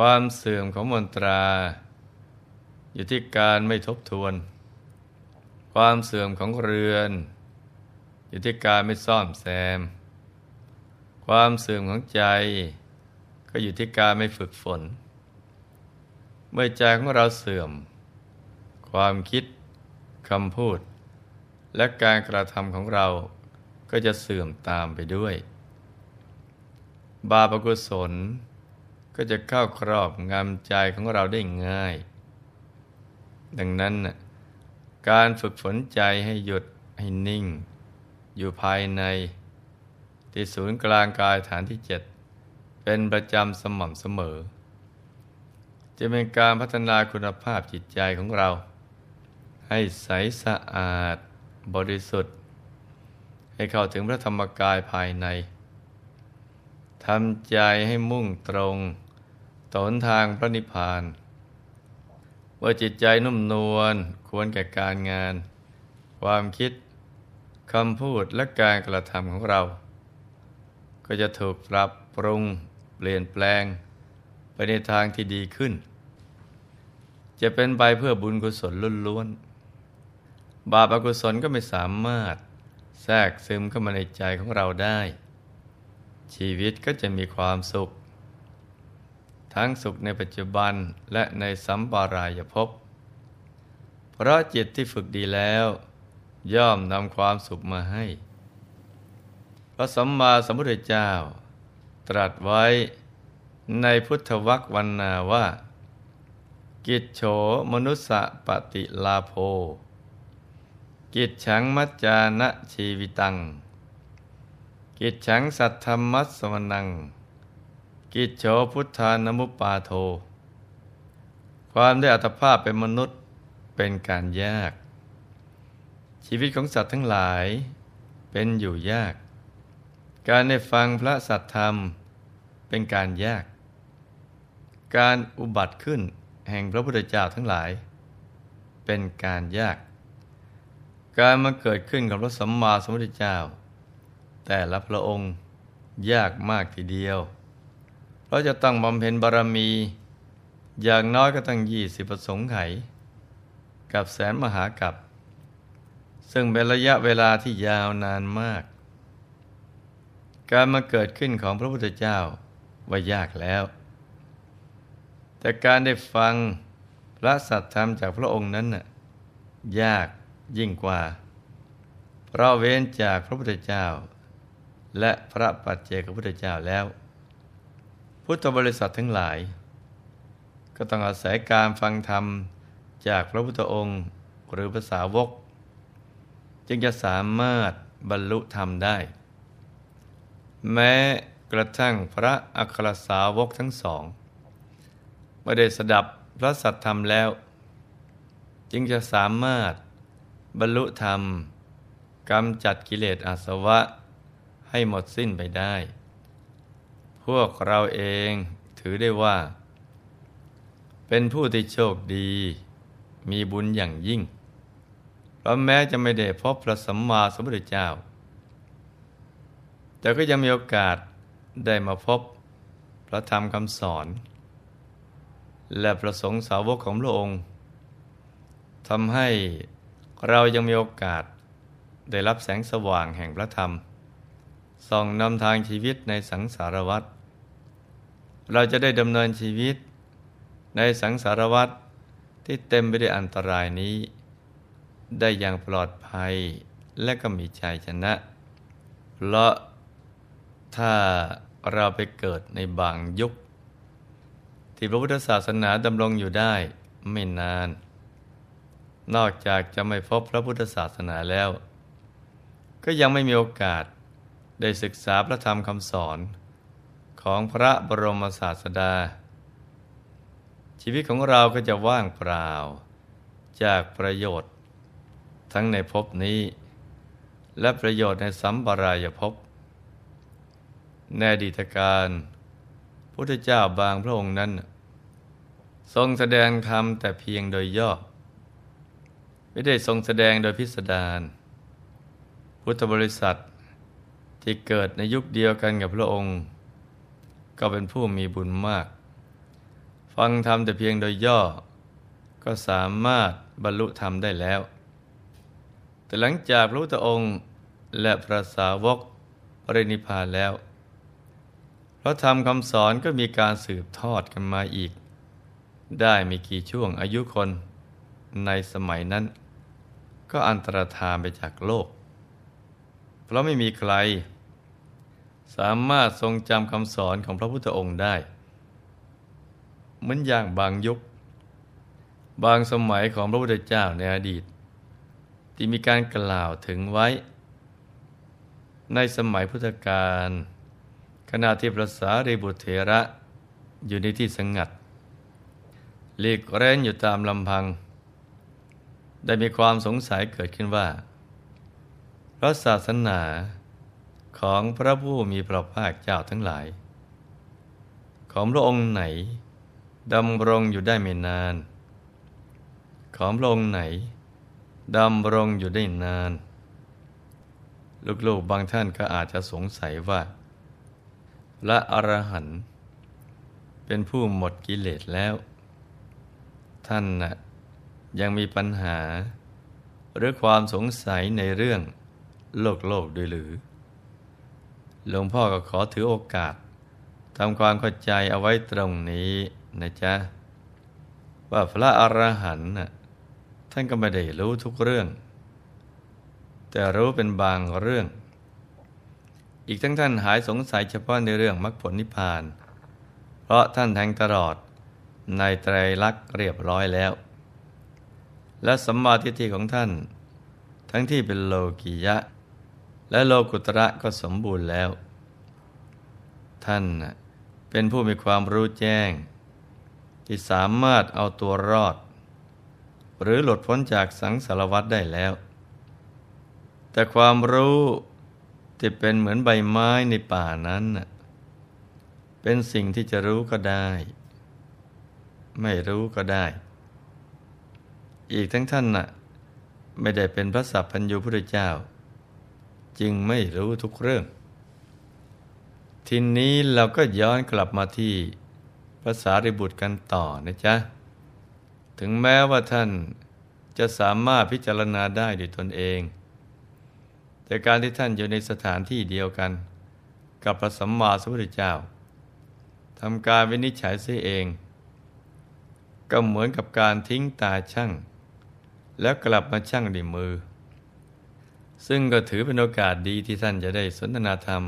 ความเสื่อมของมนตราอยู่ที่การไม่ทบทวนความเสื่อมของเรือนอยู่ที่การไม่ซ่อมแซมความเสื่อมของใจก็อยู่ที่การไม่ฝึกฝนเมื่อใจของเราเสื่อมความคิดคำพูดและการกระทำของเราก็จะเสื่อมตามไปด้วยบาปอกุศลก็จะเข้าครอบงำใจของเราได้ง่ายดังนั้นการฝึกฝนใจให้หยุดให้นิ่งอยู่ภายในที่ศูนย์กลางกายฐานที่7เป็นประจำสม่ำเสมอจะเป็นการพัฒนาคุณภาพจิตใจของเราให้ใสสะอาดบริสุทธิ์ให้เข้าถึงพระธรรมกายภายในทำใจให้มุ่งตรงต่อหนทางพระนิพพานว่าจิตใจนุ่มนวลควรแก่การงานความคิดคำพูดและการกระทำของเราก็จะถูกปรับปรุงเปลี่ยนแปลงไปในทางที่ดีขึ้นจะเป็นไปเพื่อบุญกุศลล้วนๆบาปอกุศลก็ไม่สามารถแทรกซึมเข้ามาในใจของเราได้ชีวิตก็จะมีความสุขทั้งสุขในปัจจุบันและในสัมปรายภพเพราะจิตที่ฝึกดีแล้วย่อมนำความสุขมาให้พระสัมมาสัมพุทธเจ้าตรัสไว้ในพุทธวรรควันนาว่ากิจโฉมนุสสะปฏิลาโภกิจฉังมัจจานะชีวิตังกิจฉังสัทธัมมัสสวนังกิจโฉพุทธานามุปปาโทความได้อัตภาพเป็นมนุษย์เป็นการยากชีวิตของสัตว์ทั้งหลายเป็นอยู่ยากการได้ฟังพระสัทธรรมเป็นการยากการอุบัติขึ้นแห่งพระพุทธเจ้าทั้งหลายเป็นการยากการมาเกิดขึ้นของพระสัมมาสัมพุทธเจ้าแต่ละพระองค์ยากมากทีเดียวเราจะต้องบำเพ็ญบารมีอย่างน้อยก็ตั้ง20ประสงค์ไขกับแสนมหากัปซึ่งเป็นระยะเวลาที่ยาวนานมากการมาเกิดขึ้นของพระพุทธเจ้าว่ายากแล้วแต่การได้ฟังพระสัทธรรมจากพระองค์นั้นยากยิ่งกว่าเพราะเว้นจากพระพุทธเจ้าและพระปัจเจกพุทธเจ้าแล้วพุทธบริษัททั้งหลายก็ต้องอาศัยการฟังธรรมจากพระพุทธองค์หรือพระสาวกจึงจะสามารถบรรลุธรรมได้แม้กระทั่งพระอัครสาวกทั้งสองเมื่อได้สดับพระสัทธรรมแล้วจึงจะสามารถบรรลุธรรมกำจัดกิเลสอาสวะให้หมดสิ้นไปได้พวกเราเองถือได้ว่าเป็นผู้ที่โชคดีมีบุญอย่างยิ่งเพราะแม้จะไม่ได้พบพระสัมมาสัมพุทธเจ้าแต่ก็ยังมีโอกาสได้มาพบพระธรรมคำสอนและพระสงฆ์สาวกของพระองค์ทำให้เรายังมีโอกาสได้รับแสงสว่างแห่งพระธรรมส่องนำทางชีวิตในสังสารวัฏเราจะได้ดำเนินชีวิตในสังสารวัฏที่เต็มไปด้วยอันตรายนี้ได้อย่างปลอดภัยและก็มีชัยชนะและถ้าเราไปเกิดในบางยุคที่พระพุทธศาสนาดำรงอยู่ได้ไม่นานนอกจากจะไม่พบพระพุทธศาสนาแล้วก็ยังไม่มีโอกาสได้ศึกษาพระธรรมคำสอนของพระบรมศาสดาชีวิตของเราก็จะว่างเปล่าจากประโยชน์ทั้งในภพนี้และประโยชน์ในสัมปรายภพในอดีตการพุทธเจ้าบางพระองค์นั้นทรงแสดงธรรมแต่เพียงโดยย่อไม่ได้ทรงแสดงโดยพิสดารพุทธบริษัทที่เกิดในยุคเดียวกันกับพระองค์ก็เป็นผู้มีบุญมาก ฟังธรรมแต่เพียงโดยย่อก็สามารถบรรลุธรรมได้แล้วแต่หลังจากพระพุทธองค์และพระสาวกปรินิพพานแล้วพระธรรมคำสอนก็มีการสืบทอดกันมาอีกได้ไม่กี่ช่วงอายุคนในสมัยนั้นก็อันตรธานไปจากโลกเพราะไม่มีใครสามารถทรงจำคำสอนของพระพุทธองค์ได้เหมือนอย่างบางยุคบางสมัยของพระพุทธเจ้าในอดีตที่มีการกล่าวถึงไว้ในสมัยพุทธกาลขณะที่พระสารีบุตรเถระอยู่ในที่สงัดหลีกเร้นอยู่ตามลำพังได้มีความสงสัยเกิดขึ้นว่าพระศาสนาของพระผู้มีพระภาคเจ้าทั้งหลายของพระองค์ไหนดำรงอยู่ได้ไม่นานของพระองค์ไหนดำรงอยู่ได้นานลูกๆบางท่านก็อาจจะสงสัยว่าพระอรหันต์เป็นผู้หมดกิเลสแล้วท่านน่ะยังมีปัญหาหรือความสงสัยในเรื่องโลกด้วยหรือหลวงพ่อก็ขอถือโอกาสทำความเข้าใจเอาไว้ตรงนี้นะจ๊ะว่าพระอรหันต์น่ะท่านก็ไม่ได้รู้ทุกเรื่องแต่รู้เป็นบางเรื่องอีกทั้งท่านหายสงสัยเฉพาะในเรื่องมรรคผลนิพพานเพราะท่านแทงตลอดในไตรลักษณ์เรียบร้อยแล้วและสัมมาทิฏฐิของท่านทั้งที่เป็นโลกิยะและโลกุตระก็สมบูรณ์แล้วท่านเป็นผู้มีความรู้แจ้งที่สามารถเอาตัวรอดหรือหลุดพ้นจากสังสารวัฏได้แล้วแต่ความรู้ที่เป็นเหมือนใบไม้ในป่านั้นเป็นสิ่งที่จะรู้ก็ได้ไม่รู้ก็ได้อีกทั้งท่านไม่ได้เป็นพระสัพพัญญูพุทธเจ้าจึงไม่รู้ทุกเรื่องทีนี้เราก็ย้อนกลับมาที่พระสารีบุตรกันต่อนะจ๊ะถึงแม้ว่าท่านจะสามารถพิจารณาได้ด้วยตนเองแต่การที่ท่านอยู่ในสถานที่เดียวกันกับพระสัมมาสัมพุทธเจ้าทำการวินิจฉัยเสียเองก็เหมือนกับการทิ้งตาช่างแล้วกลับมาช่างด้วยมือซึ่งก็ถือเป็นโอกาสดีที่ท่านจะได้สนทนาธรรม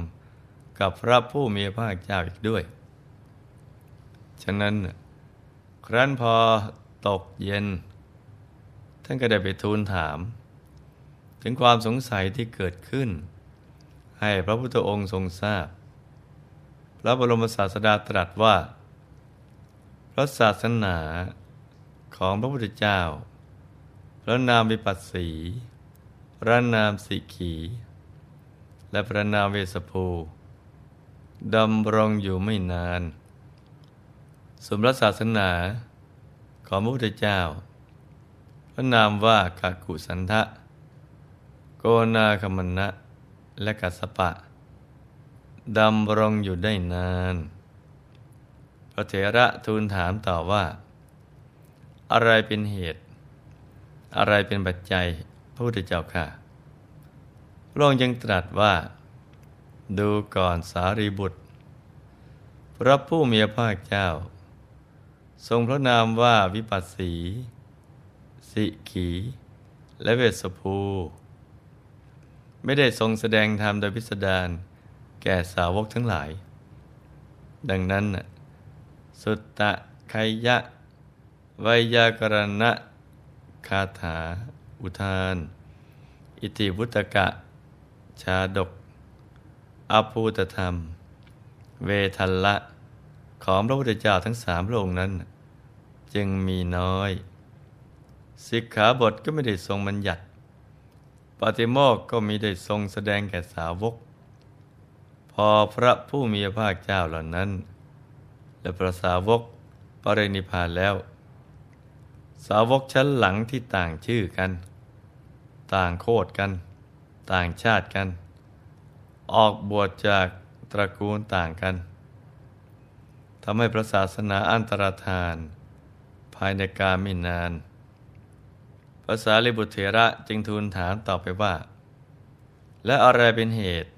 กับพระผู้มีพระเจ้าอีกด้วยฉะนั้นครั้นพอตกเย็นท่านก็ได้ไปทูลถามถึงความสงสัยที่เกิดขึ้นให้พระพุทธองค์ทรงทราบพระบรมศาสดาตรัสว่าพระศาสนาของพระพุทธเจ้าพระนามวิปัสสีพระนามสิกขีและพระนามเวสภูดำรงอยู่ไม่นานสมรศาสนาของพระพุทธเจ้าพระนามว่ากักกุสันทะโกนาคมนะและกัสสปะดำรงอยู่ได้นานพระเถระทูลถามต่อว่าอะไรเป็นเหตุอะไรเป็นปัจจัยพระพุทธเจ้าค่ะพระองค์ยังตรัสว่าดูก่อนสารีบุตรพระผู้มีพระภาคเจ้าทรงพระนามว่าวิปัสสีสิกขีและเวสภูไม่ได้ทรงแสดงธรรมโดยพิสดารแก่สาวกทั้งหลายดังนั้นสุตตะคัยยะไวยากรณะคาถาอุทานอิติวุตกะชาดกอภูตธรรมเวทัลละของพระพุทธเจ้าทั้งสามพระองค์นั้นจึงมีน้อยสิกขาบทก็ไม่ได้ทรงบัญญัติปาติโมกข์ก็มิได้ทรงแสดงแก่สาวกพอพระผู้มีพระภาคเจ้าเหล่านั้นและพระสาวกปรินิพพานแล้วสาวกชั้นหลังที่ต่างชื่อกันต่างโคตรกันต่างชาติกันออกบวชจากตระกูลต่างกันท ทำให้พระศาสนาอันตรธานภายในกาลไม่นานพระสารีบุตรเถระจึงทูลถามต่อไปว่าและอะไรเป็นเหตุ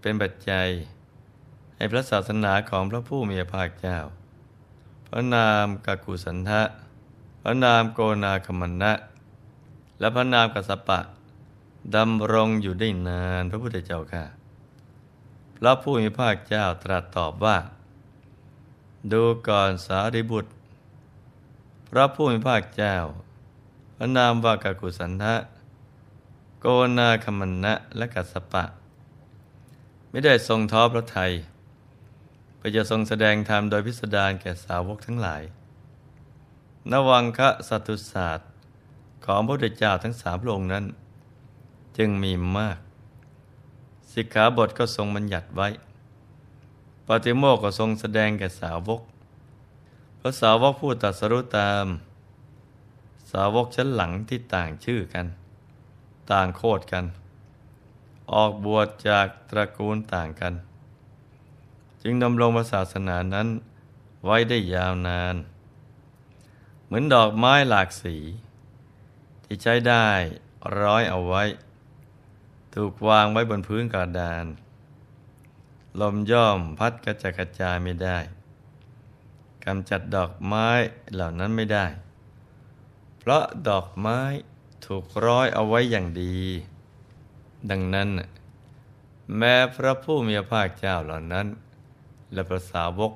เป็นปัจจัยให้พระศาสนาของพระผู้มีพระภาคเจ้าพระนามกักกุสันทะพระนามโกนาคมัณณะและพระนามกัสสปะดำรงอยู่ได้นานพระพุทธเจ้าค่ะพระผู้มีพระภาคเจ้าตรัสตอบว่าดูก่อนสารีบุตรพระผู้มีพระภาคเจ้าพระนามว่ากักกุสันทะโกนาคมัณณะและกัสสปะไม่ได้ทรงท้อพระทัยเพื่อจะทรงแสดงธรรมโดยพิสดารแก่สาวกทั้งหลายนวังคะสัตตุศาสตร์ของพระพุทธเจ้าทั้ง3พระองค์นั้นจึงมีมากสิกขาบทก็ทรงบัญญัติไว้ปาฏิโมกข์ก็ทรงแสดงแก่สาวกพระสาวกผู้ตรัสรู้ตามสาวกชั้นหลังที่ต่างชื่อกันต่างโคตรกันออกบวชจากตระกูลต่างกันจึงดำรงพระศาสนานั้นไว้ได้ยาวนานเหมือนดอกไม้หลากสีที่ใช้ได้ร้อยเอาไว้ถูกวางไว้บนพื้นกระดานลมย่อมพัดกระจัดกระจายไม่ได้กำจัดดอกไม้เหล่านั้นไม่ได้เพราะดอกไม้ถูกร้อยเอาไว้อย่างดีดังนั้นแม้พระผู้มีพระภาคเจ้าเหล่านั้นและพระสาวก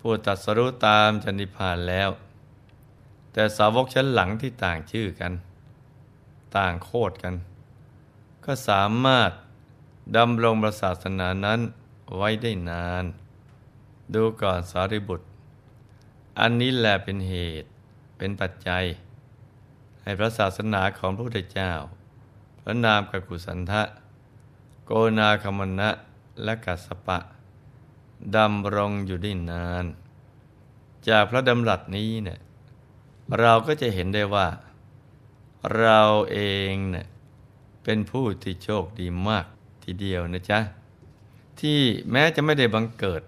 ผู้ตรัสรู้ตามจะนิพพานแล้วแต่สาวกชั้นหลังที่ต่างชื่อกันต่างโคตรกันก็สามารถดำรงพระศาสนานั้นไว้ได้นานดูก่อนสารีบุตรอันนี้แหละเป็นเหตุเป็นปัจจัยให้พระศาสนาของพระพุทธเจ้าพระนามกักกุสันทะโกนาคมัณณะและกัสสปะดำรงอยู่ได้นานจากพระดำรัสนี้เนี่ยเราก็จะเห็นได้ว่าเราเองเนี่ยเป็นผู้ที่โชคดีมากทีเดียวนะจ๊ะที่แม้จะไม่ได้บังเกิด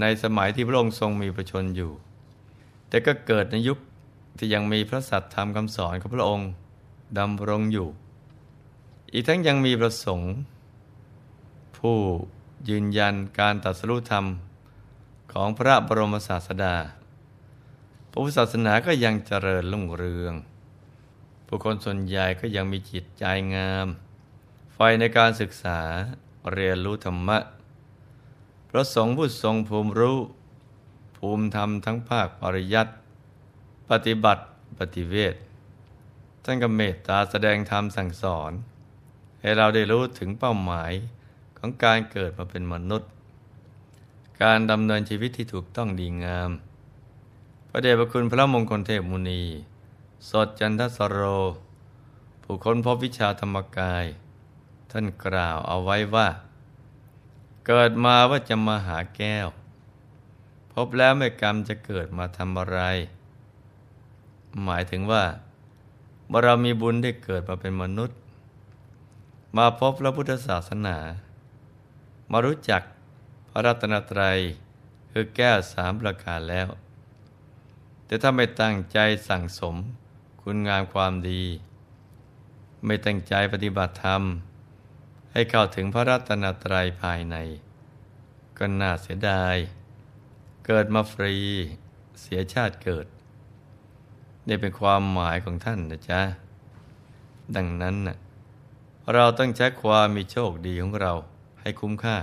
ในสมัยที่พระองค์ทรงมีพระชนอยู่แต่ก็เกิดในยุคที่ยังมีพระสัทธรรมคำสอนของพระองค์ดำรงอยู่อีกทั้งยังมีพระสงฆ์ผู้ยืนยันการตรัสรู้ธรรมของพระบรมศาสดาพระพุทธศาสนาก็ยังเจริญรุ่งเรืองผู้คนส่วนใหญ่ก็ยังมีจิตใจงามใฝ่ในการศึกษาเรียนรู้ธรรมะพระสงฆ์ผู้ทรงภูมิรู้ภูมิธรรมทั้งภาคปริยัติปฏิบัติปฏิเวทท่านก็เมตตาแสดงธรรมสั่งสอนให้เราได้รู้ถึงเป้าหมายของการเกิดมาเป็นมนุษย์การดำเนินชีวิตที่ถูกต้องดีงามพระเดชพระคุณพระมงคลเทพมุนีสดจันทสโรผู้ค้นพบวิชาธรรมกายท่านกล่าวเอาไว้ว่าเกิดมาว่าจะมาหาแก้วพบแล้วไม่กรรมจะเกิดมาทำอะไรหมายถึงว่าเรามีบุญได้เกิดมาเป็นมนุษย์มาพบพระพุทธศาสนามารู้จักพระรัตนตรัยคือแก้ว3ประการแล้วแต่ถ้าไม่ตั้งใจสั่งสมคุณงามความดีไม่ตั้งใจปฏิบัติธรรมให้เข้าถึงพระรัตนตรัยภายในก็น่าเสียดายเกิดมาฟรีเสียชาติเกิดนี่เป็นความหมายของท่านนะจ๊ะดังนั้นน่ะเราต้องใช้ความมีโชคดีของเราให้คุ้มค่า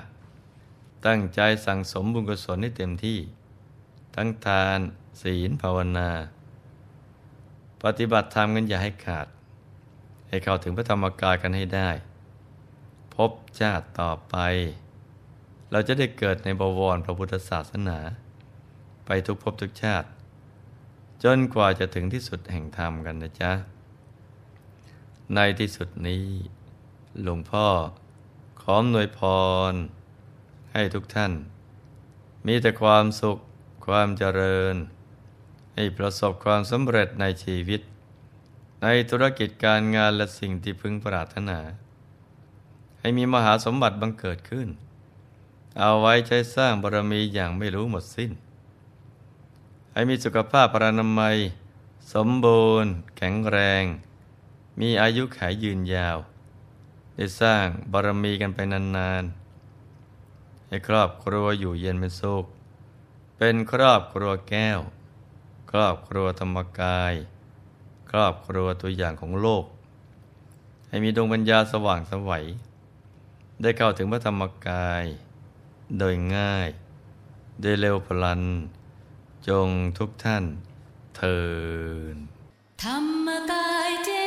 ตั้งใจสั่งสมบุญกุศลให้เต็มที่ทั้งทานศีลภาวนาปฏิบัติธรรมกันอย่าให้ขาดให้เข้าถึงพระธรรมกายกันให้ได้พบชาติต่อไปเราจะได้เกิดในบวรพระพุทธศาสนาไปทุกภพทุกชาติจนกว่าจะถึงที่สุดแห่งธรรมกันนะจ๊ะในที่สุดนี้หลวงพ่อขออำนวยพรให้ทุกท่านมีแต่ความสุขความเจริญให้ประสบความสำเร็จในชีวิตในธุรกิจการงานและสิ่งที่พึงปรารถนาให้มีมหาสมบัติบังเกิดขึ้นเอาไว้ใช้สร้างบารมีอย่างไม่รู้หมดสิ้น ให้มีสุขภาพพรรณนามัยสมบูรณ์แข็งแรงมีอายุขายยืนยาวได้สร้างบารมีกันไปนานๆให้ครอบครัวอยู่เย็นเป็นสุขเป็นครอบครัวแก้วครอบครัวธรรมกายครอบครัวตัวอย่างของโลกให้มีดวงปัญญาสว่างไสวได้เข้าถึงพระธรรมกายโดยง่ายโดยเร็วพลันจงทุกท่านเทอญธรรมกาย